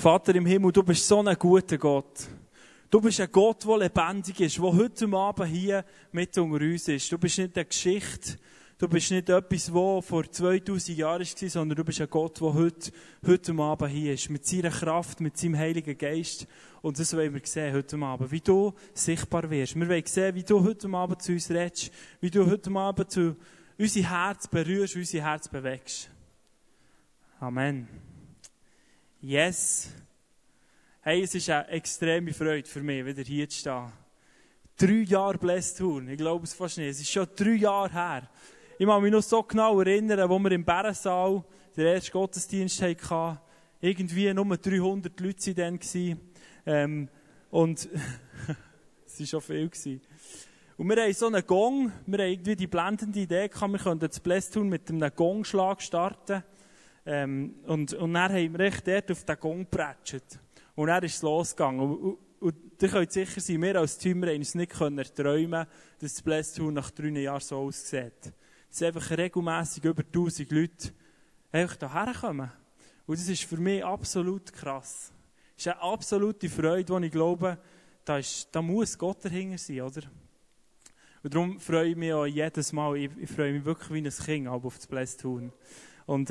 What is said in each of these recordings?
Vater im Himmel, du bist so ein guter Gott. Du bist ein Gott, der lebendig ist, der heute Abend hier mit unter uns ist. Du bist nicht eine Geschichte, du bist nicht etwas, das vor 2000 Jahren war, sondern du bist ein Gott, der heute Abend hier ist. Mit seiner Kraft, mit seinem Heiligen Geist. Und das wollen wir sehen heute Abend, wie du sichtbar wirst. Wir wollen sehen, wie du heute Abend zu uns redest, wie du heute Abend zu unser Herz berührst, unser Herz bewegst. Amen. Yes. Hey, es ist eine extreme Freude für mich, wieder hier zu stehen. 3 Jahre Blästhurn, ich glaube es fast nicht. Es ist schon 3 Jahre her. Ich kann mich noch so genau erinnern, wo wir im Bärensaal den ersten Gottesdienst hatten. Irgendwie nur 300 Leute waren dann. Und es war schon viel. Und wir haben so einen Gong, wir haben irgendwie die blendende Idee gehabt, wir könnten das Blästhurn mit einem Gongschlag starten. Und dann haben wir echt dort auf den Gong geprätscht. Und dann ist es losgegangen. Und ihr könnt sicher sein, wir als Team haben uns nicht träumen, dass das Blästhurn nach 3 Jahren so aussieht. Dass einfach regelmässig über 1000 Leute einfach hierher kommen. Und das ist für mich absolut krass. Das ist eine absolute Freude, die ich glaube, da muss Gott dahinter sein, oder? Und darum freue ich mich auch jedes Mal, ich freue mich wirklich wie ein Kind auf das Blästhurn. Und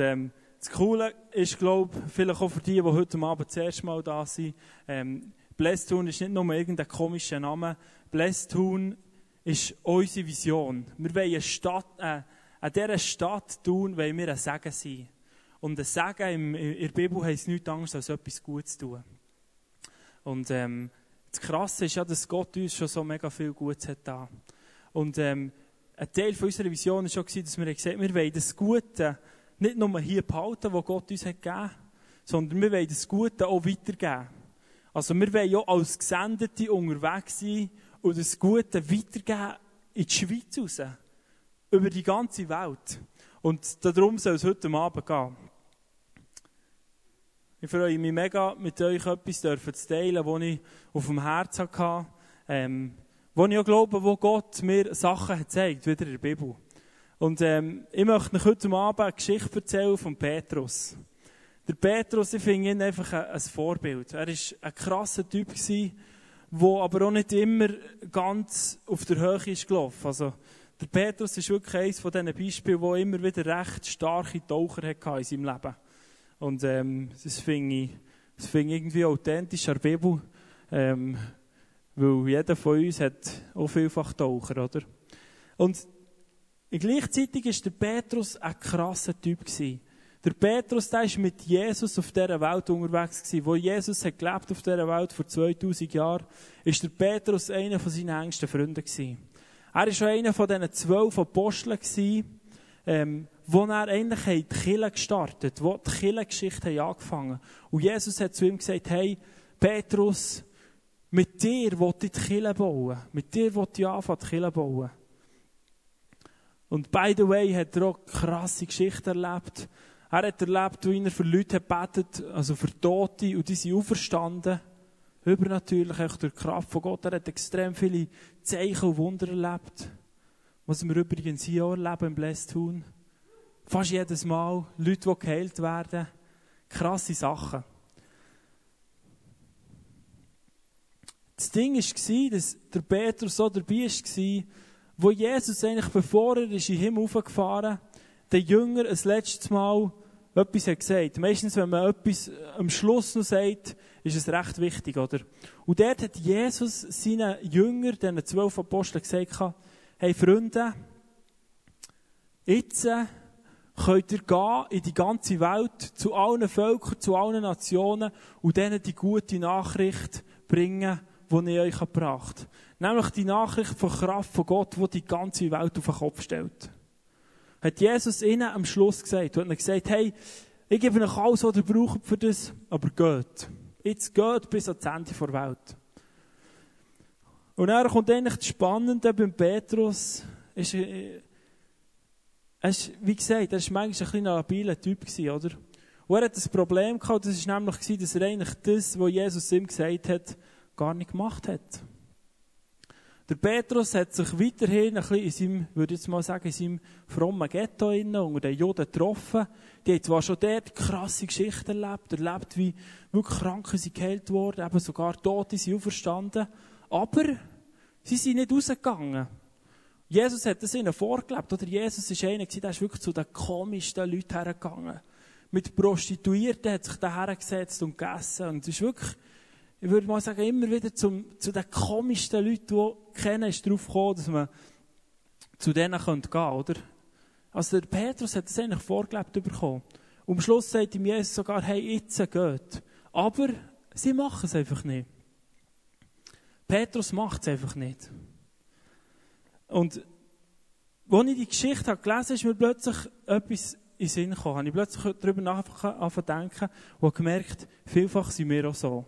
das Coole ist, glaube ich, vielleicht auch für die, die heute Abend zum ersten Mal da sind, Blästhun ist nicht nur irgendein komischer Name. Blästhun ist unsere Vision. Wir wollen eine Stadt, an dieser Stadt tun, wollen wir ein Segen sein. Und ein Segen in der Bibel heisst nichts anderes, als etwas Gutes zu tun. Und das Krasse ist ja, dass Gott uns schon so mega viel Gutes hat da. Und ein Teil von unserer Vision war schon, dass wir gesagt haben, wir wollen das Gute nicht nur hier behalten, was Gott uns gegeben hat, sondern wir wollen das Gute auch weitergeben. Also wir wollen ja als Gesendete unterwegs sein und das Gute weitergeben in die Schweiz raus. Über die ganze Welt. Und darum soll es heute Abend gehen. Ich freue mich mega, mit euch etwas zu teilen, was ich auf dem Herzen hatte. Wo ich auch glaube, wo Gott mir Sachen zeigt, wieder in der Bibel. Und ich möchte euch heute Abend eine Geschichte erzählen von Petrus. Der Petrus, ich finde ihn einfach ein Vorbild. Er war ein krasser Typ, der aber auch nicht immer ganz auf der Höhe ist gelaufen. Also, der Petrus ist wirklich eines von diesen Beispielen, der immer wieder recht starke Taucher hatte in seinem Leben. Und das finde ich irgendwie authentisch an der Bibel, weil jeder von uns hat auch vielfach Taucher, oder? Und gleichzeitig war der Petrus ein krasser Typ. Der Petrus, der war mit Jesus auf dieser Welt unterwegs. Wo Jesus hat gelebt auf dieser Welt vor 2000 Jahren, war der Petrus einer seiner engsten Freunde. Er war schon einer von diesen 12 Aposteln, wo er eigentlich die Kirche gestartet hat, wo die Kirchengeschichte angefangen hat. Und Jesus hat zu ihm gesagt, hey, Petrus, mit dir will ich die Kirche bauen. Mit dir will ich anfangen, die Kirche bauen. Und by the way, hat er auch krasse Geschichten erlebt. Er hat erlebt, wie er für Leute gebetet, also für Tote, und die sind auferstanden. Übernatürlich, auch durch die Kraft von Gott. Er hat extrem viele Zeichen und Wunder erlebt. Was wir übrigens hier auch erleben im Blästhun. Fast jedes Mal Leute, die geheilt werden. Krasse Sachen. Das Ding war, dass der Petrus so dabei war, wo Jesus eigentlich, bevor er in den Himmel hochgefahren ist, den Jüngern das letzte Mal etwas hat gesagt. Meistens, wenn man etwas am Schluss noch sagt, ist es recht wichtig, oder? Und dort hat Jesus seinen Jüngern, diesen 12 Aposteln, gesagt, hey Freunde, jetzt könnt ihr gehen in die ganze Welt, zu allen Völkern, zu allen Nationen und denen die gute Nachricht bringen, die ich euch gebracht habe. Nämlich die Nachricht von Kraft von Gott, die die ganze Welt auf den Kopf stellt. Hat Jesus ihnen am Schluss gesagt. Und hat ihnen gesagt, hey, ich gebe euch alles, was ihr braucht für das, aber geht. Jetzt geht bis ans Ende der Welt. Und dann kommt eigentlich das Spannende beim Petrus. Wie gesagt, er war manchmal ein labiler Typ, oder? Und er hat ein Problem gehabt, das war nämlich, dass er eigentlich das, was Jesus ihm gesagt hat, gar nicht gemacht hat. Der Petrus hat sich weiterhin ein bisschen in seinem, würde ich jetzt mal sagen, in seinem frommen Ghetto inne unter den Juden getroffen. Die haben zwar schon dort krasse Geschichten erlebt, wie wirklich Kranke sind geheilt worden, eben sogar Tote sind auferstanden. Aber sie sind nicht rausgegangen. Jesus hat das ihnen vorgelebt, oder? Jesus ist einer gewesen, der ist wirklich zu den komischsten Leuten hergegangen. Mit Prostituierten hat sich da hergesetzt und gegessen. Und es ist wirklich, ich würde mal sagen, immer wieder zu den komischsten Leuten, die kennen, ist darauf gekommen, dass man zu denen gehen könnte, oder? Also der Petrus hat das eigentlich vorgelebt bekommen. Und am Schluss sagt ihm Jesus sogar, hey, jetzt geht. Aber sie machen es einfach nicht. Petrus macht es einfach nicht. Und als ich die Geschichte gelesen habe, ist mir plötzlich etwas in den Sinn gekommen. Habe ich plötzlich darüber nachdenken und gemerkt, vielfach sind wir auch so.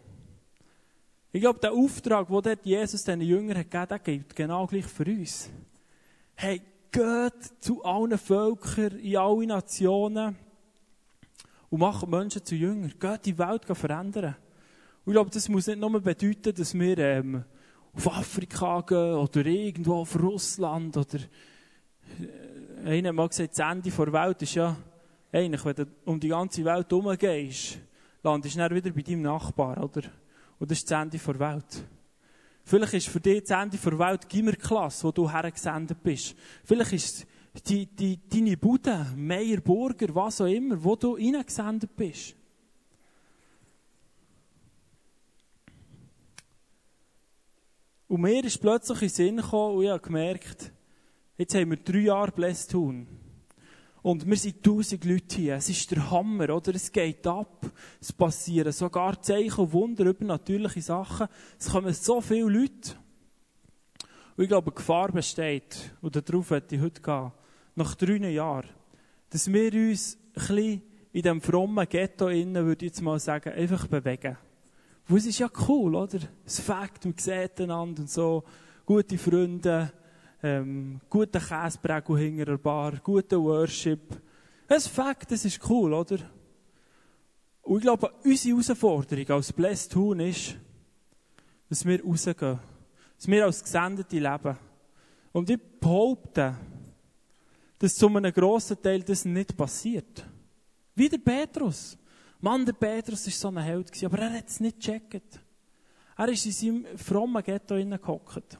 Ich glaube, der Auftrag, den dort Jesus den Jüngern gegeben hat, gilt genau gleich für uns. Hey, geht zu allen Völkern, in alle Nationen und macht Menschen zu Jüngern. Geht die Welt verändern. Und ich glaube, das muss nicht nur bedeuten, dass wir auf Afrika gehen oder irgendwo auf Russland oder einer hat mal gesagt, das Ende der Welt ist ja eigentlich, wenn du um die ganze Welt herumgehst, landest du dann wieder bei deinem Nachbar, oder? Und das ist das Ende der Welt. Vielleicht ist für dich das Ende der Welt Gimmerklasse, wo du hergesendet bist. Vielleicht ist es deine Bude, Meier, Burger, was auch immer, wo du hineingesendet bist. Und mir ist plötzlich in den Sinn gekommen und ich habe gemerkt, jetzt haben wir 3 Jahre Blästhun. Und wir sind 1000 Leute hier. Es ist der Hammer, oder? Es geht ab. Es passieren sogar Zeichen und Wunder, übernatürliche Sachen. Es kommen so viele Leute. Und ich glaube, die Gefahr besteht, und darauf möchte ich heute gehen, nach 3 Jahren, dass wir uns ein bisschen in diesem frommen Ghetto innen, würde ich jetzt mal sagen, einfach bewegen. Weil es ist ja cool, oder? Es fängt, man sieht einander und so. Gute Freunde, guten Käsebrägel hinter der Bar, guten Worship. Es fängt, es ist cool, oder? Und ich glaube, unsere Herausforderung als Blessed Thun ist, dass wir rausgehen. Dass wir als Gesendete leben. Und ich behaupte, dass zu einem grossen Teil das nicht passiert. Wie der Petrus. Mann, der Petrus war so ein Held, aber er hat es nicht gecheckt. Er ist in seinem frommen Ghetto hineingehockt.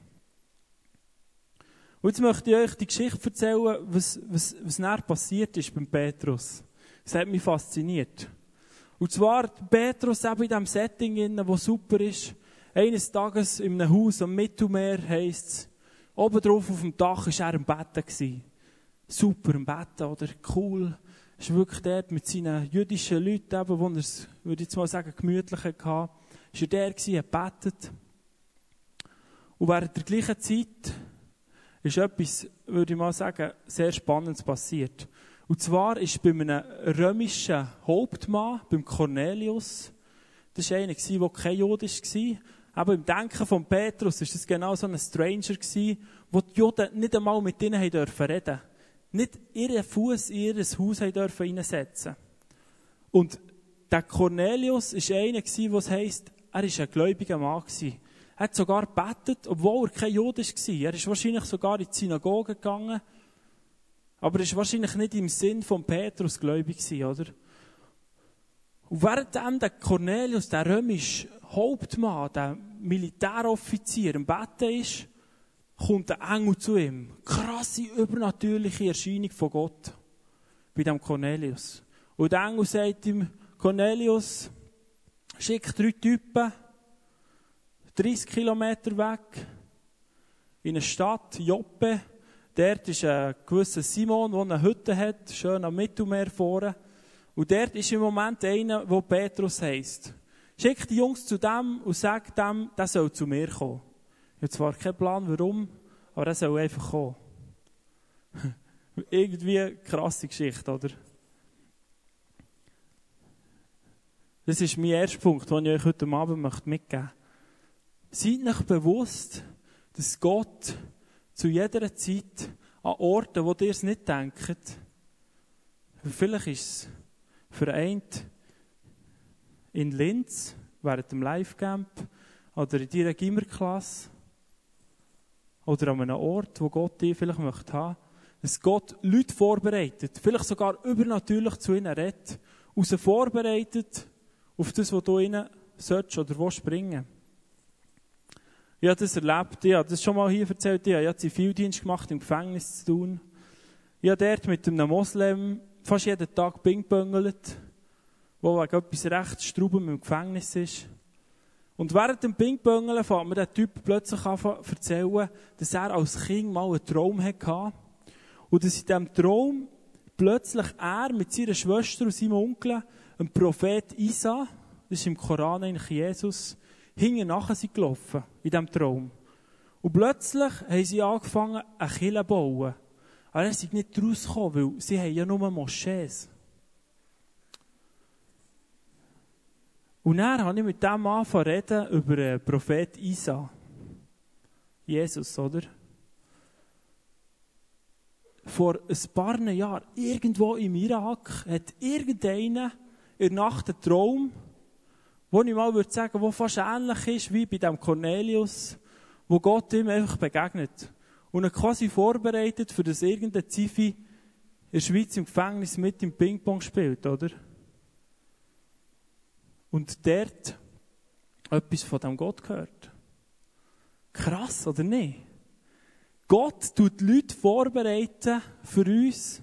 Und jetzt möchte ich euch die Geschichte erzählen, was nachher passiert ist beim Petrus. Das hat mich fasziniert. Und zwar Petrus eben in diesem Setting, wo super ist. Eines Tages in einem Haus am Mittelmeer, heisst es, obendrauf auf dem Dach war er am Betten. Super am Betten, oder? Cool. Er war wirklich dort mit seinen jüdischen Leuten, wo er es, würde ich jetzt mal sagen, gemütlich hatte. Er war der, der betet. Und während der gleichen Zeit ist etwas, würde ich mal sagen, sehr Spannendes passiert. Und zwar ist bei einem römischen Hauptmann, beim Kornelius, das war einer, der kein Jude war, aber im Denken von Petrus war das genau so ein Stranger, wo die Juden nicht einmal mit ihnen reden durften. Nicht ihren Fuß in ihr Haus hineinsetzen durften. Und der Kornelius war einer, was heisst, er war ein gläubiger Mann. Er hat sogar gebetet, obwohl er kein Jude war. Er ist wahrscheinlich sogar in die Synagoge gegangen. Aber er war wahrscheinlich nicht im Sinn von Petrus gläubig, oder? Und währenddem der Kornelius, der römische Hauptmann, der Militäroffizier, im Beten ist, kommt ein Engel zu ihm. Krasse, übernatürliche Erscheinung von Gott bei dem Kornelius. Und der Engel sagt ihm, Kornelius, schickt 3 Typen, 30 Kilometer weg, in eine Stadt, Joppe. Dort ist ein gewisser Simon, der eine Hütte hat, schön am Mittelmeer vorne. Und dort ist im Moment einer, der Petrus heisst. Schickt die Jungs zu dem und sagt dem, der soll zu mir kommen. Ich habe zwar keinen Plan, warum, aber er soll einfach kommen. Irgendwie eine krasse Geschichte, oder? Das ist mein erster Punkt, den ich euch heute Abend mitgeben möchte. Seid euch bewusst, dass Gott zu jeder Zeit an Orten, wo ihr es nicht denkt, vielleicht ist es vereint in Linz, während dem Lifecamp, oder in deiner Gimmerklasse, oder an einem Ort, wo Gott dich vielleicht möchte haben, dass Gott Leute vorbereitet, vielleicht sogar übernatürlich zu ihnen redet, und sie vorbereitet auf das, was du ihnen sollst oder willst bringen. Ich habe das erlebt, ich habe das schon mal hier erzählt, ich habe Zivildienst gemacht im Gefängnis zu tun. Ich habe dort mit einem Moslem fast jeden Tag ping-pongelt, wo wegen etwas recht Strubem im Gefängnis ist. Und während dem Ping-Pongeln fängt mir der Typ plötzlich an zu erzählen, dass er als Kind mal einen Traum hatte. Und dass in diesem Traum plötzlich er mit seiner Schwester und seinem Onkel, einem Prophet Isa, das ist im Koran eigentlich Jesus, hinterher sind gelaufen, in diesem Traum. Und plötzlich haben sie angefangen, eine Kirche zu bauen. Aber er sind nicht rausgekommen, weil sie haben ja nur Moschees. Und dann habe ich mit diesem Mann reden über den Prophet Isa. Jesus, oder? Vor ein paar Jahren, irgendwo im Irak, hat irgendeiner in der Nacht einen Traum, wo ich mal würde sagen, der fast ähnlich ist wie bei dem Kornelius, wo Gott ihm einfach begegnet. Und er quasi vorbereitet, für das irgendein Zivi in der Schweiz im Gefängnis mit im Ping-Pong spielt, oder? Und dort etwas von dem Gott gehört. Krass, oder nicht? Gott tut Leute vorbereiten für uns,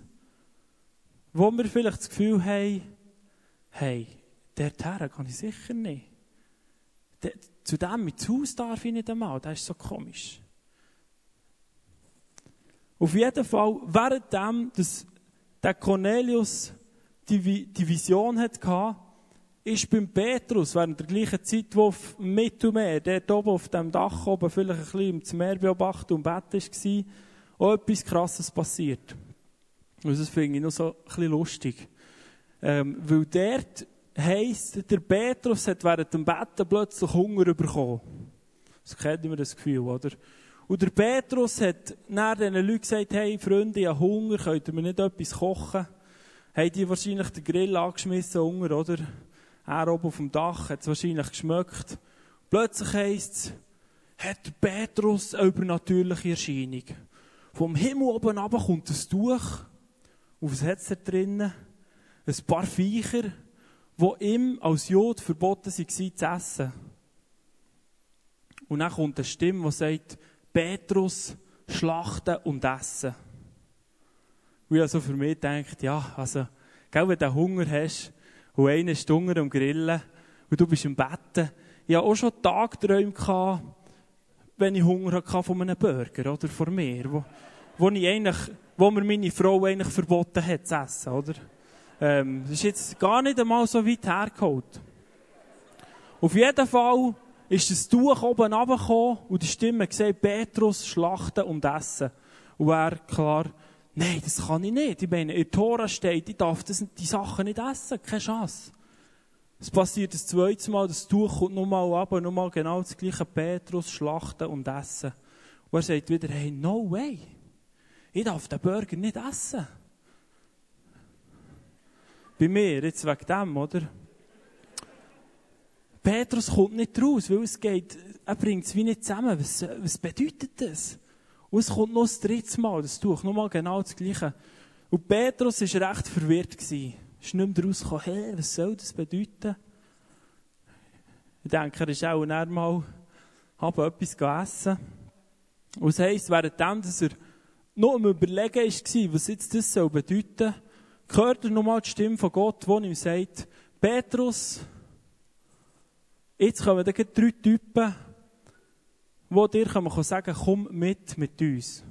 wo wir vielleicht das Gefühl haben, hey, dorthin kann ich sicher nicht. Zu dem ins Haus darf ich nicht einmal, das ist so komisch. Auf jeden Fall, währenddem, dass der Cornelius die Vision hatte, ist beim Petrus während der gleichen Zeit, wo auf dem Mittelmeer, dort oben auf dem Dach oben, vielleicht ein bisschen im Meer beobachtet und im Bett war, auch etwas Krasses passiert. Und das finde ich noch so ein bisschen lustig. Weil dort heisst, der Petrus hat während dem Betten plötzlich Hunger bekommen. Das kennt immer das Gefühl, oder? Und der Petrus hat nach diesen Leuten gesagt, hey Freunde, ich habe Hunger, könnt ihr mir nicht etwas kochen? Haben die wahrscheinlich den Grill angeschmissen, Hunger, oder? Er oben auf dem Dach hat es wahrscheinlich geschmeckt. Plötzlich heisst es, hat Petrus eine übernatürliche Erscheinung. Vom Himmel oben runter kommt ein Tuch. Und was hat es da drinnen? Ein paar Viecher, die ihm als Jod verboten waren zu essen. Und dann kommt eine Stimme, die sagt, Petrus, schlachten und essen. Und ich also für mich gedacht, ja, also, gell, wenn du Hunger hast, und eine Stunde am Grillen und du bist im Betten. Ich hatte auch schon Tagträume, wenn ich Hunger hatte von einem Burger oder von mir, wo mir meine Frau eigentlich verboten hat zu essen. Oder? Das ist jetzt gar nicht einmal so weit hergeholt. Auf jeden Fall ist das Tuch oben runtergekommen und die Stimme gesagt, Petrus, schlachten und essen. Und er klar, nein, das kann ich nicht. Ich meine, in der Tora steht, ich darf die Sachen nicht essen. Keine Chance. Es passiert das zweite Mal, das Tuch kommt nochmal runter, nochmal genau das gleiche. Petrus, schlachten und essen. Und er sagt wieder, hey, no way. Ich darf den Burger nicht essen. Bei mir, jetzt wegen dem, oder? Petrus kommt nicht raus, weil es geht, er bringt es wie nicht zusammen. Was bedeutet das? Und es kommt noch das dritte Mal, das Tuch, nochmal genau das Gleiche. Und Petrus war recht verwirrt. Er ist nicht mehr rausgekommen, hey, was soll das bedeuten? Ich denke, er ist auch dann mal etwas gegessen. Und es heisst, währenddem, dass er noch am Überlegen war, was jetzt das soll bedeuten, hört er nochmal die Stimme von Gott, die ihm sagt, Petrus, jetzt kommen da gerade drei Typen, wo dir kann man sagen, komm mit uns.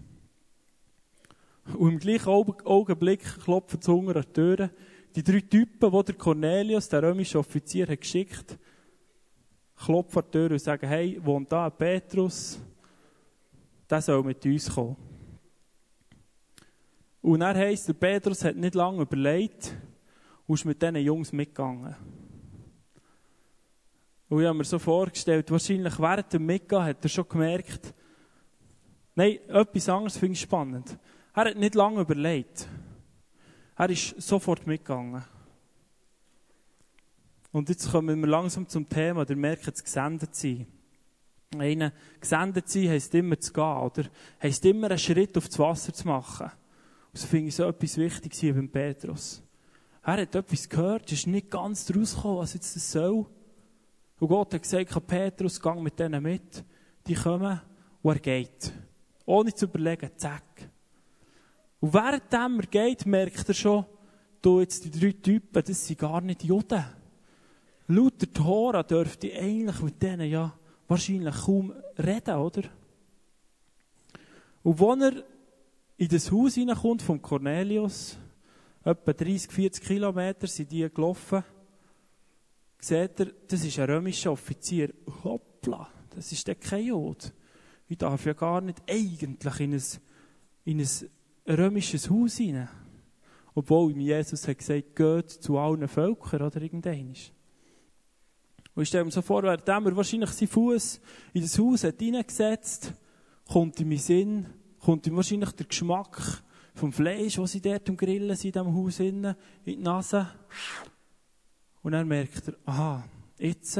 Und im gleichen Augenblick klopft das Hunger an die Türe. Die drei Typen, die der Cornelius, der römische Offizier, hat geschickt, klopfen an die Türe und sagen, hey, wohnt da ein Petrus, der soll mit uns kommen. Und dann heisst, der Petrus hat nicht lange überlegt und ist mit diesen Jungs mitgegangen. Und ich habe mir so vorgestellt, wahrscheinlich während dem Mitgehen hat er schon gemerkt, nein, etwas anderes finde ich spannend. Er hat nicht lange überlegt. Er ist sofort mitgegangen. Und jetzt kommen wir langsam zum Thema, der merkt es gesendet sein. Einer gesendet sein, heisst immer zu gehen, oder? Heisst immer, einen Schritt aufs Wasser zu machen. Und so finde ich so etwas Wichtiges hier beim Petrus. Er hat etwas gehört, ist nicht ganz draus gekommen, was jetzt das soll. Und Gott hat gesagt, Petrus, geh mit denen mit. Die kommen und er geht. Ohne zu überlegen, zack. Und währenddem er geht, merkt er schon, du, jetzt die drei Typen, das sind gar nicht Juden. Laut der Tora dürfte ich eigentlich mit denen ja wahrscheinlich kaum reden, oder? Und als er in das Haus hineinkommt von Kornelius, etwa 30, 40 Kilometer sind die gelaufen, seht ihr, das ist ein römischer Offizier. Hoppla, das ist der kein Jude. Ich darf ja gar nicht eigentlich in ein römisches Haus hinein. Obwohl Jesus hat gesagt, geht zu allen Völkern oder irgendeinem. Und ich stelle mir so vor, währenddem er wahrscheinlich seinen Fuß in das Haus hat hineingesetzt, kommt ihm in den Sinn, kommt ihm wahrscheinlich der Geschmack vom Fleisch, was sie dort am Grillen sind, in diesem Haus innen, in die Nase. Und dann merkt er, aha, jetzt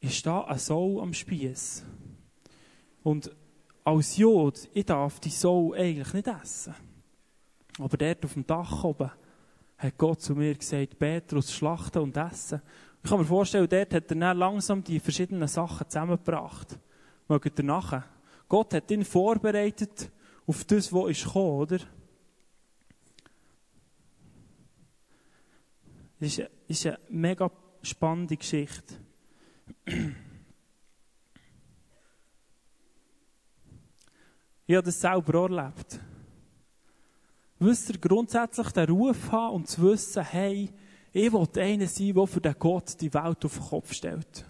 ist da eine Sau am Spieß. Und als Jude, ich darf die Sau eigentlich nicht essen. Aber dort auf dem Dach oben hat Gott zu mir gesagt, Petrus, schlachten und essen. Ich kann mir vorstellen, dort hat er dann langsam die verschiedenen Sachen zusammengebracht. Mögt ihr nachher? Gott hat ihn vorbereitet auf das, was ist gekommen, oder? Das ist eine mega spannende Geschichte. Ich habe das selber auch erlebt. Wisst ihr, grundsätzlich den Ruf haben und zu wissen, hey, ich will einer sein, der für den Gott die Welt auf den Kopf stellt.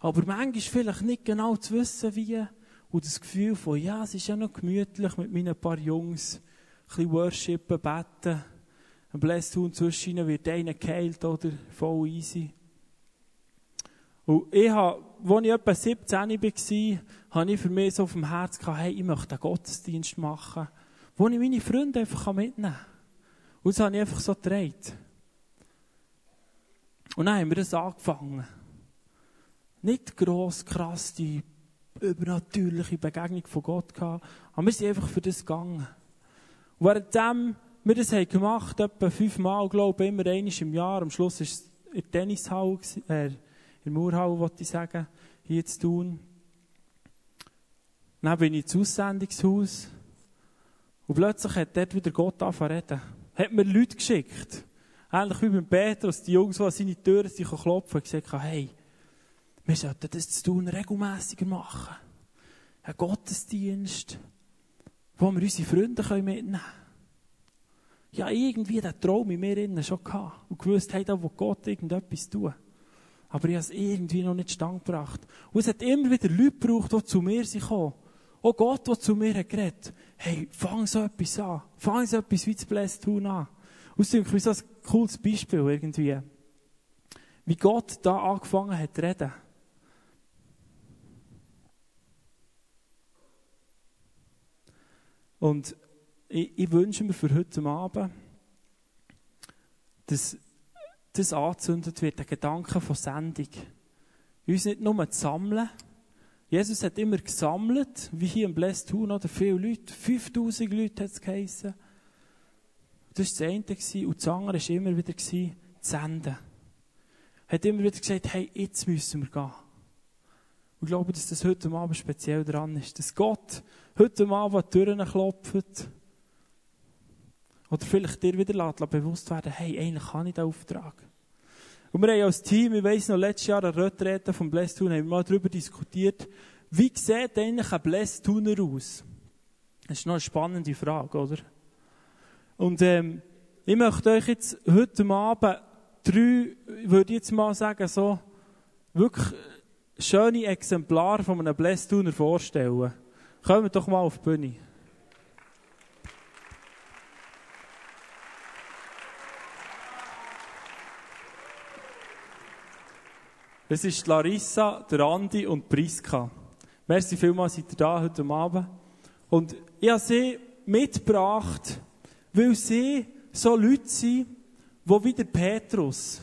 Aber manchmal vielleicht nicht genau zu wissen, wie. Und das Gefühl von, ja, es ist ja noch gemütlich mit meinen paar Jungs. Ein bisschen worshipen, beten. Ein Blästhurn zwischen ihnen wird einer geheilt, oder? Voll easy. Und ich habe, als ich etwa 17 war, habe ich für mich so auf dem Herz gehabt, hey, ich möchte einen Gottesdienst machen, wo ich meine Freunde einfach mitnehmen kann. Und das habe ich einfach so gedreht. Und dann haben wir das angefangen. Nicht gross, krass, die übernatürliche Begegnung von Gott gehabt, aber wir sind einfach für das gegangen. Und währenddem wir das haben gemacht, etwa 5 Mal, glaube ich, immer einmal im Jahr. Am Schluss war es in der Tennishalle, in der Murhalle, wollte ich sagen, hier zu tun. Dann bin ich ins Aussendungshaus und plötzlich hat dort wieder Gott angefangen zu reden. Hat mir Leute geschickt. Ähnlich wie beim Petrus, die Jungs, die an seine Türen klopfen und gesagt haben, hey, wir sollten das zu tun regelmässiger machen. Ein Gottesdienst, wo wir unsere Freunde mitnehmen können. Ja, irgendwie den Traum in mir innen schon gehabt und gewusst, hey, da will Gott irgendetwas tun. Aber ich habe es irgendwie noch nicht zustande gebracht. Und es hat immer wieder Leute gebraucht, die zu mir kamen. Auch Gott, der zu mir hat geredet. Hey, fang so etwas an. Fang so etwas wie das Blästhurn an. Und das ist so ein cooles Beispiel irgendwie. Wie Gott da angefangen hat zu reden. Und ich wünsche mir für heute Abend, dass das angezündet wird, der Gedanke von Sendung. Uns nicht nur zu sammeln. Jesus hat immer gesammelt, wie hier im Blästhurn, oder viele Leute, 5000 Leute hat es geheissen. Das war das eine und das andere war immer wieder zu senden. Er hat immer wieder gesagt, hey, jetzt müssen wir gehen. Ich glaube, dass das heute Abend speziell dran ist, dass Gott heute Abend die Türen klopft. Oder vielleicht dir wieder bewusst werden, hey, eigentlich habe ich diesen Auftrag. Und wir haben als Team, ich weiss noch, letztes Jahr an Retreten vom Blästhurn, haben wir mal darüber diskutiert, wie sieht eigentlich ein Blästhurner aus? Das ist noch eine spannende Frage, oder? Und ich möchte euch jetzt heute Abend 3, würde ich jetzt mal sagen, so wirklich schöne Exemplare von einem Blästhurner vorstellen. Kommen wir doch mal auf die Bühne. Es ist Larissa, der Andi und Priska. Merci vielmals, seid ihr da heute Abend. Und ich habe sie mitgebracht, weil sie so Leute sind, die wie der Petrus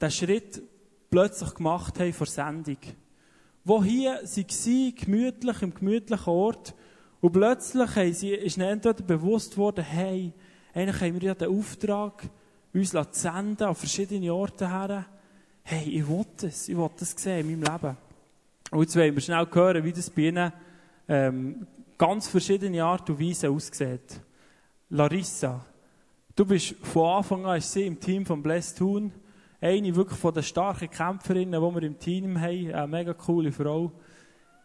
den Schritt plötzlich gemacht haben vor Sendung. die hier waren, gemütlich, im gemütlichen Ort. Und plötzlich ist ihnen entweder bewusst worden, hey, eigentlich haben wir ja den Auftrag, uns zu senden, an verschiedene Orte her. Hey, ich will das sehen in meinem Leben. Und jetzt wollen wir schnell hören, wie das bei ihnen ganz verschiedene Art und Weise aussieht. Larissa, du bist von Anfang an sie im Team von Blästhurn. Eine wirklich von den starken Kämpferinnen, die wir im Team haben. Eine mega coole Frau.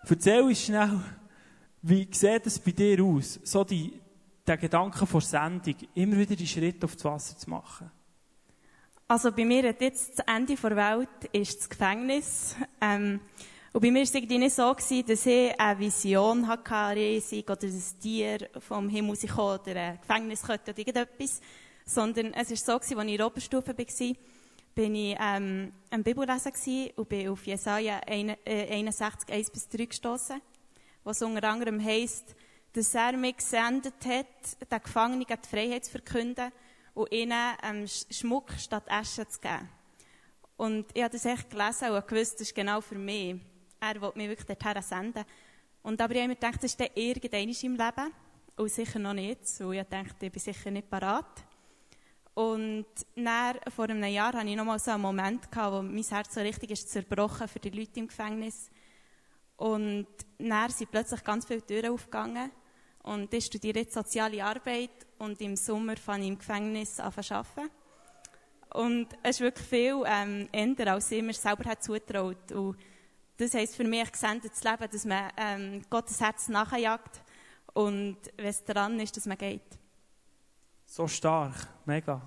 Erzähl uns schnell, wie sieht es bei dir aus, so der Gedanke von Sendung, immer wieder die Schritte aufs Wasser zu machen? Also bei mir hat jetzt das Ende der Welt ist das Gefängnis. Und bei mir war es nicht so, dass ich eine Vision hatte, eine Riesig oder ein Tier vom Himmel kam oder ein Gefängniskette oder irgendetwas. Sondern es war so, als ich in der Oberstufe war, bin ich am Bibellesen und bin auf Jesaja 61, 1-3 gestossen, was unter anderem heisst, dass er mich gesendet hat, den Gefangenen die Freiheit zu verkünden und ihnen Schmuck statt Asche zu geben. Und ich habe das echt gelesen und gewusst, das ist genau für mich. Er wollte mich wirklich dorthin senden. Und aber ich habe mir gedacht, das ist dann irgendeines im Leben. Und sicher noch nicht. Und ich dachte, ich bin sicher nicht parat. Und dann, vor einem Jahr hatte ich nochmal so einen Moment, wo mein Herz so richtig ist zerbrochen für die Leute im Gefängnis. Und dann sind plötzlich ganz viele Türen aufgegangen. Und ich studiere jetzt soziale Arbeit und im Sommer fange ich im Gefängnis an zu arbeiten. Und es ist wirklich viel änder, als ich mir selber hat zutraut. Und das heisst für mich, gesendetes Leben, dass man Gottes Herz nachjagt und wenn es dran ist, dass man geht. So stark, mega.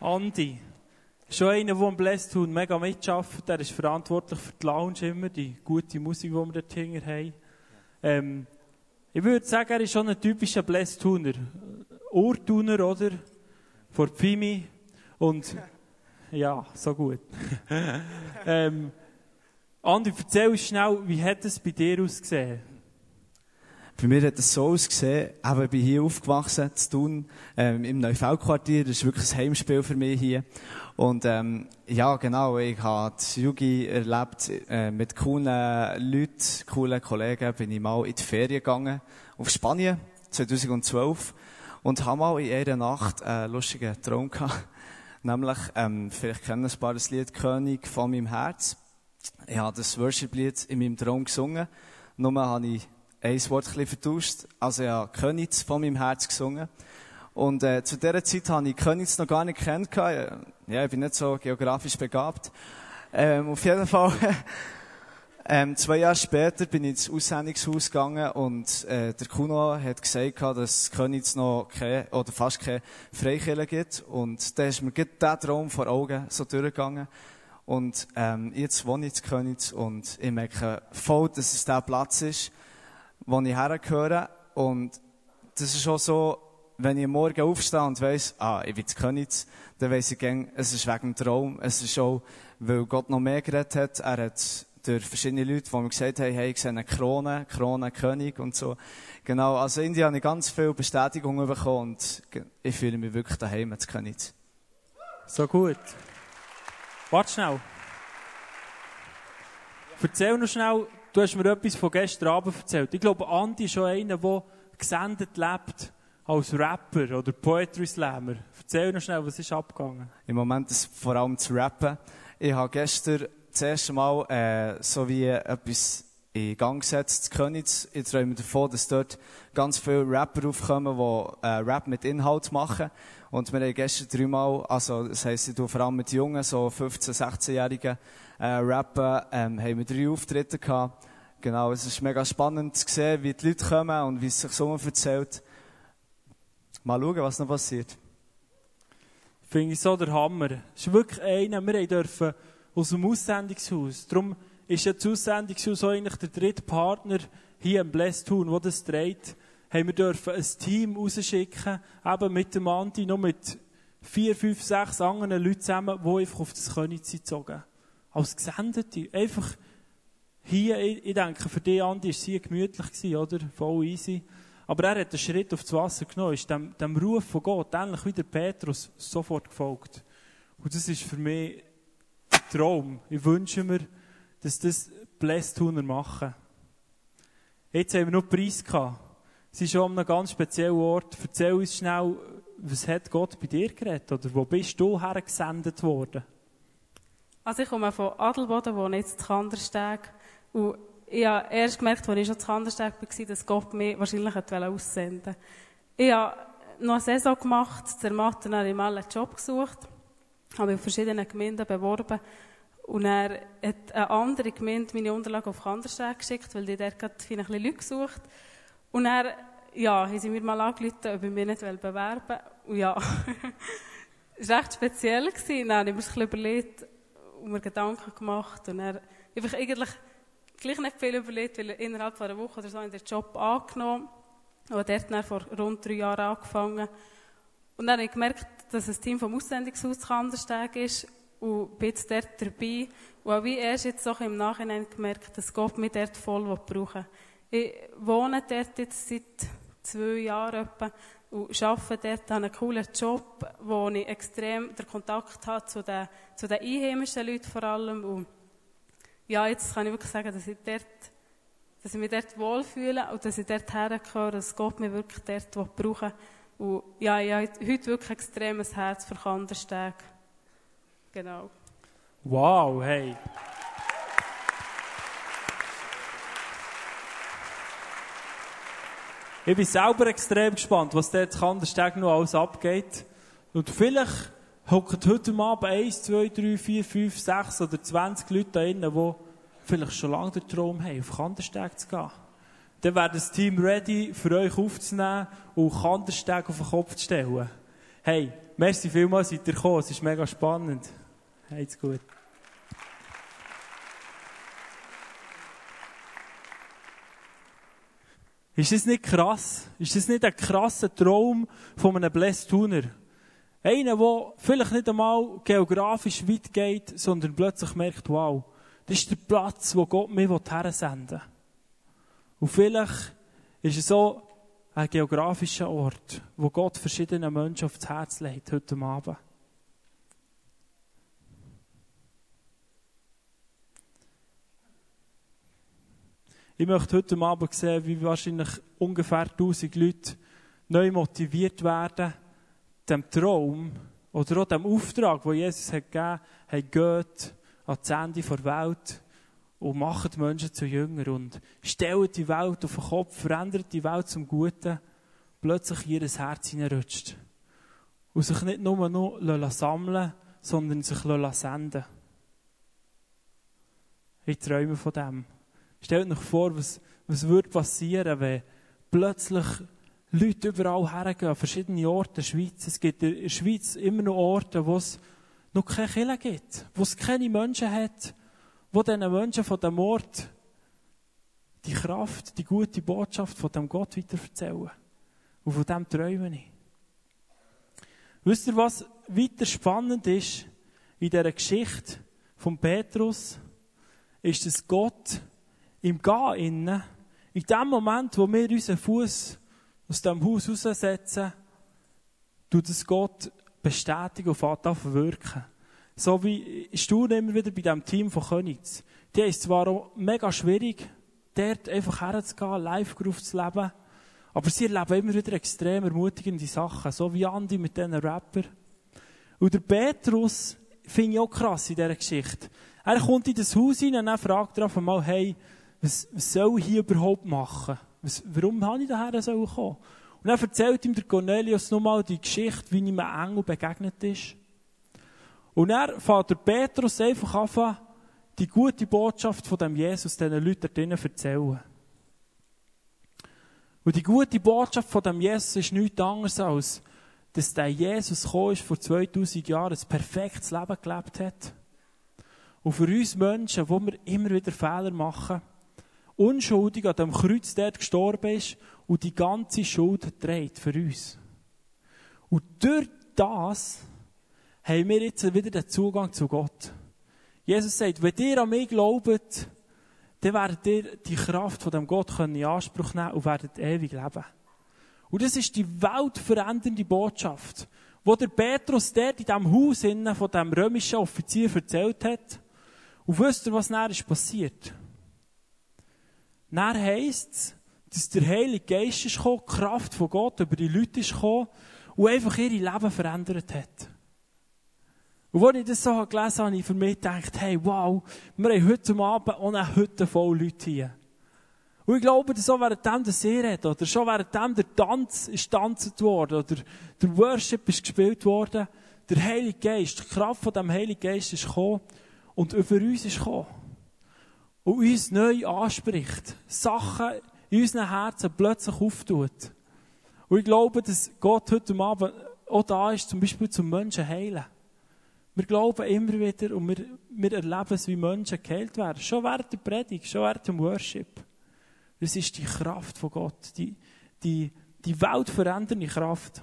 Andi, schon einer, der am Blästhurn mega mitarbeitet, der ist verantwortlich für die Lounge immer, die gute Musik, die wir dort hinten haben. Ich würde sagen, er ist schon ein typischer Blästhuhner. Urtuner, oder? Vor Pfimi. Und ja, so gut. Andi, erzähl uns schnell, wie hat es bei dir ausgesehen? Bei mir hat es so ausgesehen, aber ich bin hier aufgewachsen, zu Thun, im Neufeldquartier. Das ist wirklich ein Heimspiel für mich hier. Und ja, genau, ich habe die Jugend erlebt, mit coolen Leuten, coolen Kollegen bin ich mal in die Ferien gegangen, auf Spanien, 2012. Und habe mal in einer Nacht einen lustigen Traum gehabt. Nämlich, vielleicht kennen ein paar das Lied «König von meinem Herz». Ich habe das Worship-Lied in meinem Traum gesungen, nur habe ich ein Wort vertauscht. Also ich habe «Könitz» von meinem Herz gesungen. Und zu dieser Zeit habe ich «Könitz» noch gar nicht gekannt. Ja, ich bin nicht so geografisch begabt. Auf jeden Fall 2 Jahre später bin ich ins Aussendungshaus gegangen und der Kuno hat gesagt, dass Könitz noch keine, oder fast keine Freikirche gibt. Und da ist mir gerade der Traum vor Augen so durchgegangen. Und jetzt wohne ich in Könitz und ich merke voll, dass es der Platz ist, wo ich hergehöre. Und das ist auch so, wenn ich morgen aufstehe und weiss, ich bin in Könitz, dann weiss ich gern, es ist wegen dem Traum. Es ist auch, weil Gott noch mehr geredet hat. Er hat durch verschiedene Leute, die mir gesagt haben, hey, ich sehe eine Krone, König und so. Genau, also in Indien habe ich ganz viel Bestätigung bekommen und ich fühle mich wirklich daheim in Könitz. So gut. Warte schnell. Erzähl noch schnell, du hast mir etwas von gestern Abend erzählt. Ich glaube, Andi ist schon einer, der gesendet lebt als Rapper oder Poetry Slammer. Erzähl noch schnell, was ist abgegangen? Im Moment ist es vor allem zu rappen. Ich habe gestern das erste Mal so wie etwas in Gang gesetzt in Könitz. Ich träume davon, dass dort ganz viele Rapper aufkommen, die Rap mit Inhalt machen. Und wir haben gestern 3 Mal, also das heisst, ich tue vor allem mit Jungen, so 15-, 16-Jährigen rappen, haben wir 3 Auftritte gehabt. Genau, es ist mega spannend zu sehen, wie die Leute kommen und wie es sich so erzählt. Mal schauen, was noch passiert. Finde ich so der Hammer. Es ist wirklich einer, wir dürfen aus dem Aussendungshaus. Darum ist ja das Aussendungshaus eigentlich der 3. Partner hier im Blästhurn, der das trägt. Hey, wir dürfen ein Team rausschicken, eben mit dem Andi, noch mit 4, 5, 6 anderen Leuten zusammen, die einfach auf das Königssee zogen. Als Gesendete. Einfach hier, ich denke, für dich, Andi, war es hier gemütlich, oder? Voll easy. Aber er hat einen Schritt aufs Wasser genommen, ist dem Ruf von Gott, ähnlich wie der Petrus, sofort gefolgt. Und das ist für mich ein Traum. Ich wünsche mir, dass das Blästhuhner machen. Jetzt haben wir noch Preis gehabt. Sie ist schon an einem ganz speziellen Ort. Erzähl uns schnell, was hat Gott bei dir geredet? Oder wo bist du hergesendet worden? Also ich komme von Adelboden, wohne jetzt in Kandersteg. Und ich habe erst gemerkt, als ich schon in Kandersteg war, dass Gott mich wahrscheinlich aussenden wollte. Ich habe noch eine Saison gemacht, in Zermatt, und habe ich mal einen Job gesucht. Habe mich in verschiedenen Gemeinden beworben. Und er hat eine andere Gemeinde meine Unterlagen auf Kandersteg geschickt, weil die dort gerade ein bisschen Leute gesucht. Und er, ja, haben sie mir mal angerufen, ob ich mich nicht bewerben will. Und ja, es war recht speziell. Dann habe ich mir ein bisschen überlegt und mir Gedanken gemacht. Und er, ich habe eigentlich gleich nicht viel überlegt, weil innerhalb von einer Woche oder so habe ich den Job angenommen. Und dort dann vor rund 3 Jahren angefangen. Und dann habe ich gemerkt, dass ein Team vom Aussendungshaus Kandersteg ist. Und bin jetzt dort dabei. Und auch ich erst jetzt auch im Nachhinein gemerkt, dass Gott mich dort voll brauchen will. Ich wohne dort jetzt seit 2 Jahren etwa und arbeite dort, habe einen coolen Job, wo ich extrem den Kontakt habe zu den einheimischen Leuten vor allem. Und ja, jetzt kann ich wirklich sagen, dass ich mich dort wohlfühle und dass ich dort hergehöre, dass Gott mich wirklich dort brauchen will. Und ja, ich habe heute wirklich extrem ein Herz für Kandersteg. Genau. Wow, hey. Ich bin selber extrem gespannt, was dort in Kandersteg noch alles abgeht. Und vielleicht hocken heute Abend 1, 2, 3, 4, 5, 6 oder 20 Leute da drinnen, die vielleicht schon lange den Traum haben, auf Kandersteg zu gehen. Dann wäre das Team ready, für euch aufzunehmen und Kandersteg auf den Kopf zu stellen. Hey, merci vielmals, seid ihr gekommen. Es ist mega spannend. Heid's gut. Ist das nicht krass? Ist das nicht ein krasser Traum von einem Blästhuhner? Einer, der vielleicht nicht einmal geografisch weit geht, sondern plötzlich merkt, wow, das ist der Platz, wo Gott mich hersenden will. Und vielleicht ist es so ein geografischer Ort, wo Gott verschiedenen Menschen aufs Herz legt heute Abend. Ich möchte heute Abend sehen, wie wahrscheinlich ungefähr 1000 Leute neu motiviert werden, dem Traum oder auch dem Auftrag, den Jesus gegeben hat, geht an das Ende der Welt und macht Menschen zu Jüngern und stellt die Welt auf den Kopf, verändert die Welt zum Guten, plötzlich ihr Herz hineinrutscht. Und sich nicht nur noch sammeln, sondern sich senden. Ich träume von dem. Stellt euch vor, was würde passieren, wenn plötzlich Leute überall hergehen, an verschiedene Orte der Schweiz. Es gibt in der Schweiz immer noch Orte, wo es noch keine Kirche gibt, wo es keine Menschen hat, wo diesen Menschen von diesem Ort die Kraft, die gute Botschaft von dem Gott weiterverzählen. Und von dem träume ich. Wisst ihr, was weiter spannend ist in dieser Geschichte von Petrus, ist, dass Gott im Gehen, in dem Moment, wo wir unseren Fuß aus diesem Haus raussetzen, tut es Gott bestätigen und fährt an zu wirken. So wie ich staune immer wieder bei diesem Team von Könitz. Die ist zwar auch mega schwierig, dort einfach herzugehen, Live-Gruppe zu leben, aber sie erleben immer wieder extrem ermutigende Sachen, so wie Andi mit diesen Rappern. Und der Petrus finde ich auch krass in dieser Geschichte. Er kommt in das Haus rein und fragt drauf einmal, hey, was soll ich hier überhaupt machen? Warum habe ich daher kommen sollen? Und dann erzählt ihm der Kornelius nochmal die Geschichte, wie ihm ein Engel begegnet ist. Und dann fährt der Petrus einfach an, die gute Botschaft von dem Jesus diesen Leuten da drinnen erzählen. Und die gute Botschaft von dem Jesus ist nichts anderes als, dass der Jesus gekommen ist, vor 2000 Jahren ein perfektes Leben gelebt hat. Und für uns Menschen, wo wir immer wieder Fehler machen, unschuldig an dem Kreuz dort gestorben ist und die ganze Schuld trägt für uns. Und durch das haben wir jetzt wieder den Zugang zu Gott. Jesus sagt, wenn ihr an mich glaubt, dann werdet ihr die Kraft von dem Gott in Anspruch nehmen und werdet ewig leben. Und das ist die weltverändernde Botschaft, die der Petrus dort in diesem Haus von diesem römischen Offizier erzählt hat. Und wisst ihr, was nachher ist passiert? Nachher heisst es, dass der Heilige Geist ist gekommen, die Kraft von Gott über die Leute ist gekommen und einfach ihre Leben verändert hat. Und als ich das so gelesen habe, habe ich für mich gedacht, hey, wow, wir haben heute Abend auch eine Hütte voll Leute hier. Und ich glaube, dass auch während der Serie hat, oder schon während der Tanz ist getanzt worden, oder der Worship ist gespielt worden, der Heilige Geist, die Kraft von dem Heiligen Geist ist gekommen und über uns ist gekommen. Und uns neu anspricht, Sachen in unseren Herzen plötzlich auftut. Und ich glaube, dass Gott heute Abend auch da ist, zum Beispiel zum Menschen heilen. Wir glauben immer wieder und wir erleben es, wie Menschen geheilt werden. Schon während der Predigt, schon während dem Worship. Das ist die Kraft von Gott, die weltverändernde Kraft.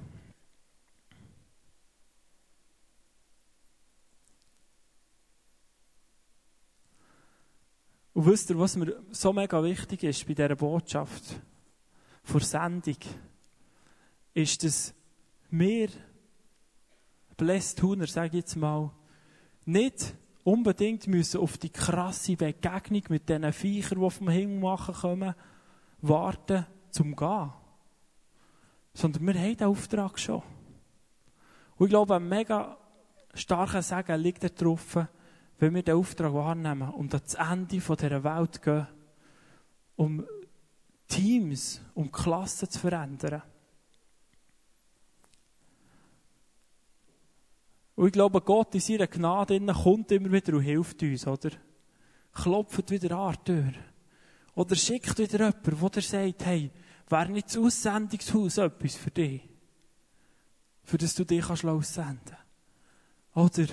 Und wisst ihr, was mir so mega wichtig ist bei dieser Botschaft vor Sendung, ist, dass wir Blästhuhner, sage ich jetzt mal, nicht unbedingt müssen auf die krasse Begegnung mit diesen Viechern, die vom Himmel machen kommen, warten zum Gehen. Sondern wir haben den Auftrag schon. Und ich glaube, ein mega starker Segen liegt darauf, wenn wir den Auftrag wahrnehmen und an das Ende dieser Welt gehen, um Teams, um Klassen zu verändern. Und ich glaube, Gott in seiner Gnade kommt immer wieder und hilft uns, oder? Klopft wieder an die Tür. Oder schickt wieder jemanden, der sagt, hey, wäre nicht das Aussendungshaus etwas für dich? Für das du dich aussenden kannst. Oder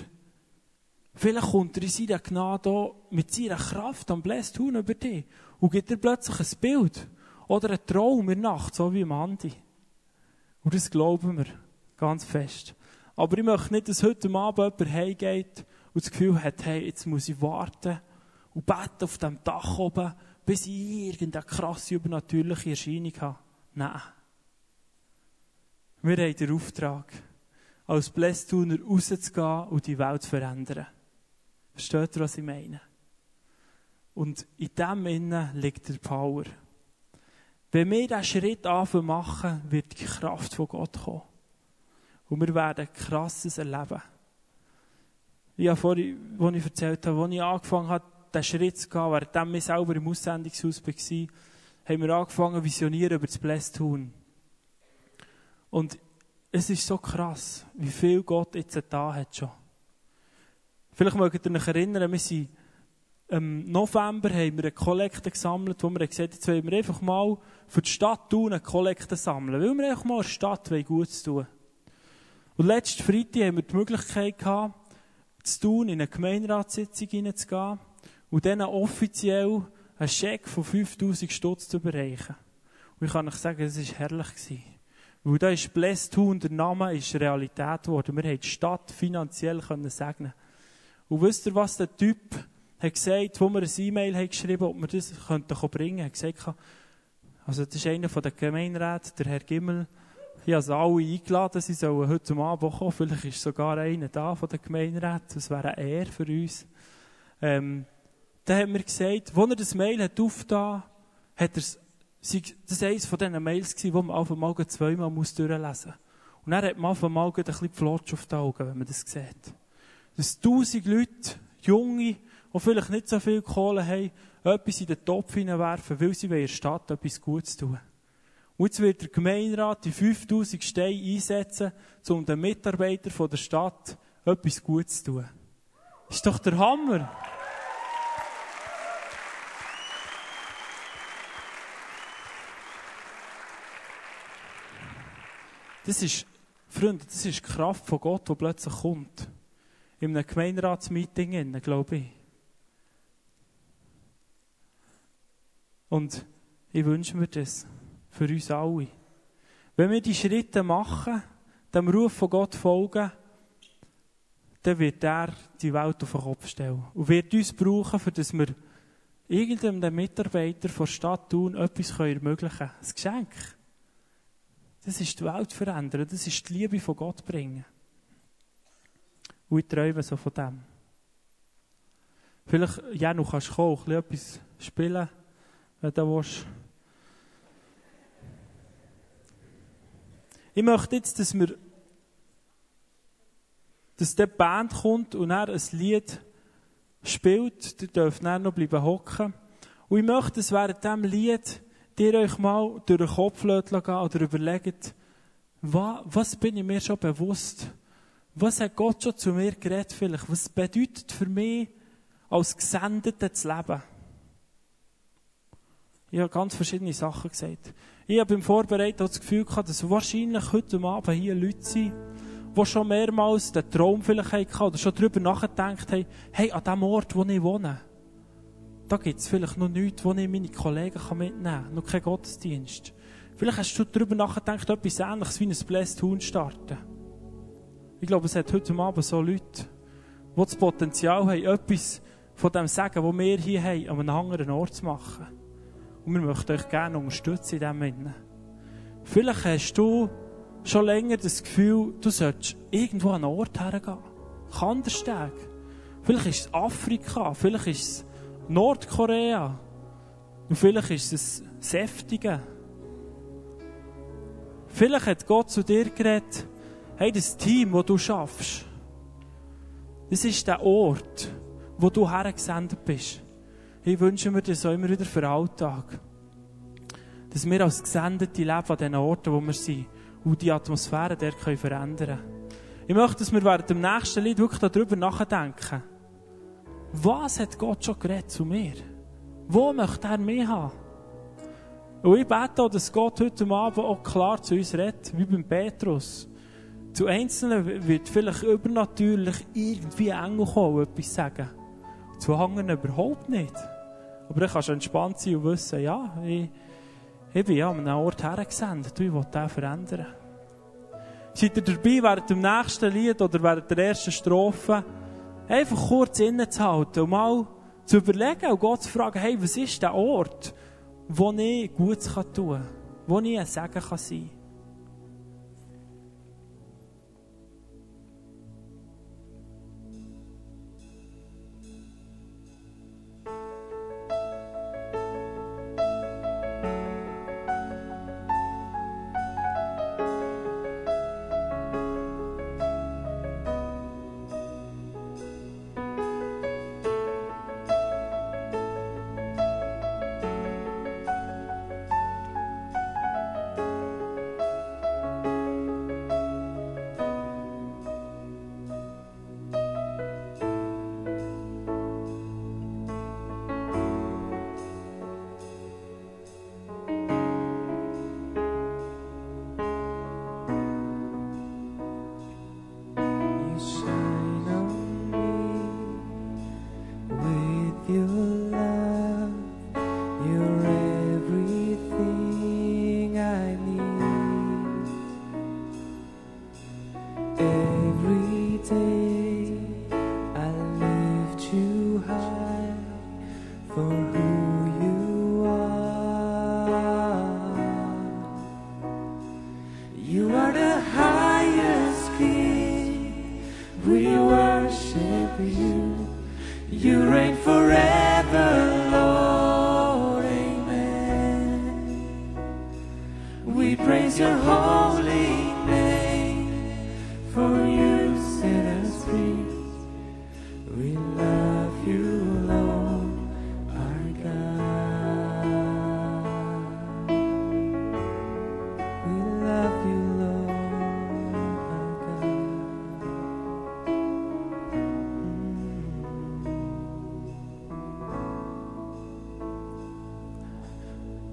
vielleicht kommt er in seiner Gnade auch mit seiner Kraft am Blästhorn über dich und gibt dir plötzlich ein Bild oder einen Traum in der Nacht, so wie am Andi. Und das glauben wir ganz fest. Aber ich möchte nicht, dass heute Abend jemand heimgeht und das Gefühl hat, hey, jetzt muss ich warten und beten auf dem Dach oben, bis ich irgendeine krasse, übernatürliche Erscheinung habe. Nein. Wir haben den Auftrag, als Blästhuhner rauszugehen und die Welt zu verändern. Versteht ihr, was ich meine? Und in dem Innen liegt der Power. Wenn wir diesen Schritt anfangen machen, wird die Kraft von Gott kommen. Und wir werden Krasses erleben. Ja, vorhin, als ich erzählt habe, als ich angefangen habe, diesen Schritt zu gehen, während ich selber im Aussendungshaus war, haben wir angefangen zu visionieren über das Blästhorn. Und es ist so krass, wie viel Gott jetzt da hat schon. Vielleicht mögt ihr euch erinnern, wir sind im November haben wir eine Kollekte gesammelt, wo wir gesagt haben, jetzt wollen wir einfach mal für die Stadt Thun eine Kollekte sammeln, weil wir einfach mal der Stadt Gutes tun wollen. Und letzten Freitag hatten wir die Möglichkeit, zu Thun in eine Gemeinderatssitzung hineinzugehen und dann offiziell einen Scheck von 5'000 Stutz zu überreichen. Und ich kann euch sagen, das war herrlich. Weil da ist Blästhun, der Name ist Realität geworden. Wir konnten die Stadt finanziell segnen. Und wisst ihr, was der Typ hat gesagt, wo wir eine E-Mail geschrieben haben, ob wir das bringen können? Er hat gesagt, also das ist einer der Gemeinderäte, der Herr Gimmel. Ich habe sie alle eingeladen, sie sollen heute Abend kommen. Vielleicht ist sogar einer da von der Gemeinderat. Das wäre eine Ehre für uns. Dann hat mir gesagt, als er das Mail hat aufgetan, hat er, das war eines von diesen Mails, die man auf einmal zweimal durchlesen muss. Und dann hat man auf einmal ein bisschen Flotsch auf die Augen, wenn man das sieht. Dass 1000 Leute, Junge, die vielleicht nicht so viel Kohle haben, etwas in den Topf hineinwerfen, weil sie in der Stadt etwas Gutes tun wollen. Und jetzt wird der Gemeinderat die 5'000 Steine einsetzen, um den Mitarbeitern von der Stadt etwas Gutes zu tun. Das ist doch der Hammer! Das ist, Freunde, das ist die Kraft von Gott, die plötzlich kommt. In einem Gemeinderatsmeeting, glaube ich. Und ich wünsche mir das. Für uns alle. Wenn wir die Schritte machen, dem Ruf von Gott folgen, dann wird er die Welt auf den Kopf stellen. Und wird uns brauchen, für dass wir irgendeinem Mitarbeiter von der Stadt Thun etwas ermöglichen können. Ein Geschenk. Das ist die Welt verändern, das ist die Liebe von Gott bringen. Und ich träume so von dem. Vielleicht, Janu, kannst du kommen, ein bisschen etwas spielen, wenn du willst. Ich möchte jetzt, dass die Band kommt und dann ein Lied spielt. Ihr dürft dann noch bleiben hocken. Und ich möchte, dass während diesem Lied ihr euch mal durch den Kopf gehen oder überlegt, was bin ich mir schon bewusst? Was hat Gott schon zu mir geredet vielleicht? Was bedeutet für mich, als Gesendeter zu leben? Ich habe ganz verschiedene Sachen gesagt. Ich habe beim Vorbereiten auch das Gefühl gehabt, dass wahrscheinlich heute Abend hier Leute sind, die schon mehrmals den Traum vielleicht hatten oder schon darüber nachgedacht haben, hey, an dem Ort, wo ich wohne, da gibt es vielleicht noch nichts, wo ich meine Kollegen mitnehmen kann, noch kein Gottesdienst. Vielleicht hast du darüber nachgedacht, etwas Ähnliches wie ein Blästhorn starten. Ich glaube, es hat heute Abend so Leute, die das Potenzial haben, etwas von dem Segen, was wir hier haben, an einem anderen Ort zu machen. Und wir möchten euch gerne unterstützen in diesem Sinne. Vielleicht hast du schon länger das Gefühl, du solltest irgendwo an einen Ort hergehen. Kandersteg. Vielleicht ist es Afrika, vielleicht ist es Nordkorea. Und vielleicht ist es Säftigen. Vielleicht hat Gott zu dir geredet, hey, das Team, das du schaffst, das ist der Ort, wo du hergesendet bist. Ich wünsche mir das auch immer wieder für den Alltag. Dass wir als Gesendete leben an den Orten, wo wir sind. Und die Atmosphäre dort können verändern. Ich möchte, dass wir während dem nächsten Lied wirklich darüber nachdenken. Was hat Gott schon geredet zu mir? Wo möchte er mich haben? Und ich bete auch, dass Gott heute Abend auch klar zu uns redet, wie beim Petrus. Zu Einzelnen wird vielleicht übernatürlich irgendwie ein Engel kommen und etwas sagen. Zu anderen überhaupt nicht. Aber ich kann schon entspannt sein und wissen, ja, ich bin ja an einem Ort hergesendet und ich will den verändern. Seid ihr dabei, während dem nächsten Lied oder während der ersten Strophe einfach kurz innezuhalten und mal zu überlegen und Gott zu fragen, hey, was ist der Ort, wo ich Gutes tun kann, wo ich ein Segen sein kann?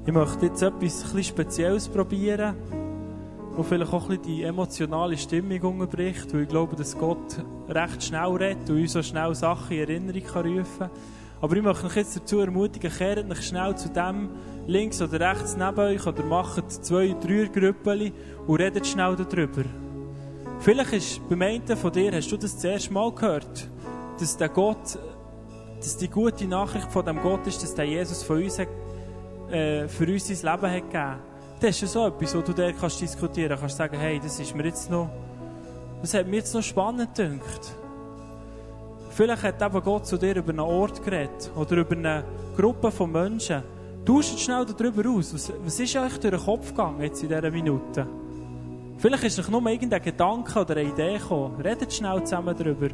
Ich möchte jetzt etwas Spezielles probieren, wo vielleicht auch die emotionale Stimmung unterbricht, weil ich glaube, dass Gott recht schnell redet und uns so schnell Sachen in Erinnerung rufen kann. Aber ich möchte euch jetzt dazu ermutigen, kehrt euch schnell zu dem links oder rechts neben euch oder macht 2-3 Gruppen und redet schnell darüber. Vielleicht ist beim einen von dir, hast du das zuerst mal gehört, dass der Gott, dass die gute Nachricht von dem Gott ist, dass der Jesus von uns hat, für uns sein Leben hat gegeben. Dann ist ja so etwas, wo du dort kannst diskutieren kannst. Du kannst sagen, hey, das ist mir jetzt noch, das hat mir jetzt noch spannend gedacht. Vielleicht hat eben Gott zu dir über einen Ort geredet oder über eine Gruppe von Menschen. Tauscht schnell darüber aus. Was ist euch durch den Kopf gegangen jetzt in dieser Minute? Vielleicht ist euch nur irgendein Gedanke oder eine Idee gekommen. Redet schnell zusammen darüber.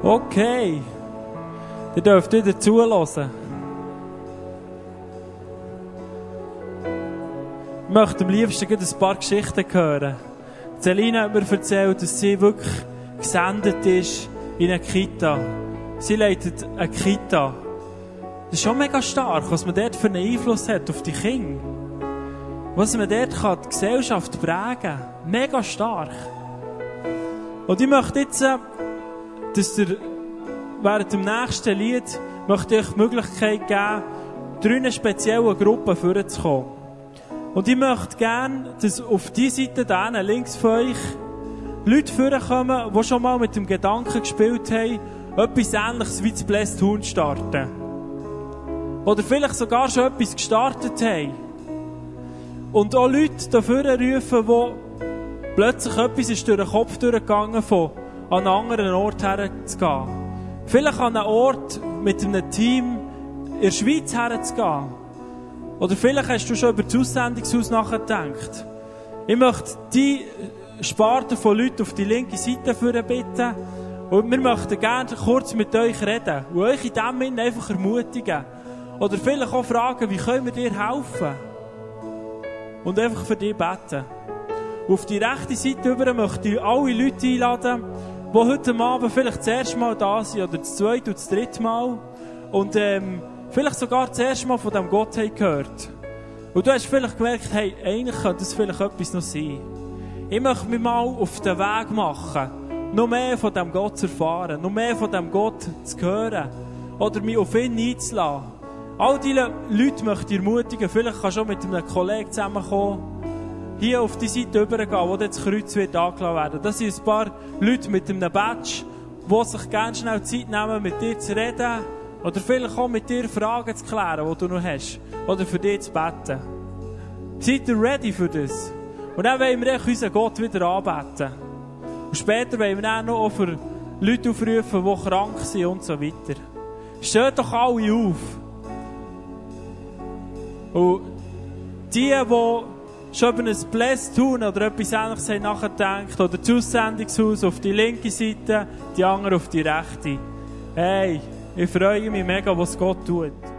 Okay, ihr dürft wieder zuhören. Ich möchte am liebsten ein paar Geschichten hören. Celina hat mir erzählt, dass sie wirklich gesendet ist in eine Kita. Sie leitet eine Kita. Das ist schon mega stark, was man dort für einen Einfluss hat auf die Kinder. Was man dort die Gesellschaft prägen kann. Mega stark. Und ich möchte jetzt... dass ihr während dem nächsten Lied möchte ich die Möglichkeit geben, drei spezielle Gruppen vorzukommen. Und ich möchte gerne, dass auf dieser Seite da links von euch Leute vorkommen, die schon mal mit dem Gedanken gespielt haben, etwas Ähnliches wie das Blästhorn zu starten. Oder vielleicht sogar schon etwas gestartet haben. Und auch Leute da vorne rufen, die plötzlich etwas ist durch den Kopf durchgegangen von an einen anderen Ort herzugehen. Vielleicht an einen Ort mit einem Team in der Schweiz herzugehen. Oder vielleicht hast du schon über das Aussendungshaus nachgedacht. Ich möchte die Sparte von Leuten auf die linke Seite führen bitten. Und wir möchten gerne kurz mit euch reden. Und euch in diesem Sinne einfach ermutigen. Oder vielleicht auch fragen, wie können wir dir helfen? Und einfach für dich beten. Auf die rechte Seite über möchte ich alle Leute einladen, die heute Abend vielleicht das erste Mal da sind oder das zweite und das dritte Mal und vielleicht sogar das erste Mal von diesem Gott haben gehört. Und du hast vielleicht gemerkt, hey, eigentlich könnte das vielleicht etwas noch sein. Ich möchte mich mal auf den Weg machen, noch mehr von diesem Gott zu erfahren, noch mehr von diesem Gott zu hören oder mich auf ihn einzulassen. All diese Leute möchte ich ermutigen, vielleicht kannst du auch mit einem Kollegen zusammenkommen, hier auf die Seite rübergehen, wo das Kreuz wird angelassen werden. Das sind ein paar Leute mit einem Badge, die sich gerne schnell Zeit nehmen, mit dir zu reden oder vielleicht auch mit dir Fragen zu klären, die du noch hast oder für dich zu beten. Seid ihr ready für das? Und dann wollen wir unseren Gott wieder anbeten. Und später wollen wir dann noch für Leute aufrufen, die krank sind und so weiter. Steht doch alle auf. Und die schon über ein Blästhun oder etwas Ähnliches haben nachgedacht, oder das Aussendungshaus auf die linke Seite, die andere auf die rechte. Hey, ich freue mich mega, was Gott tut.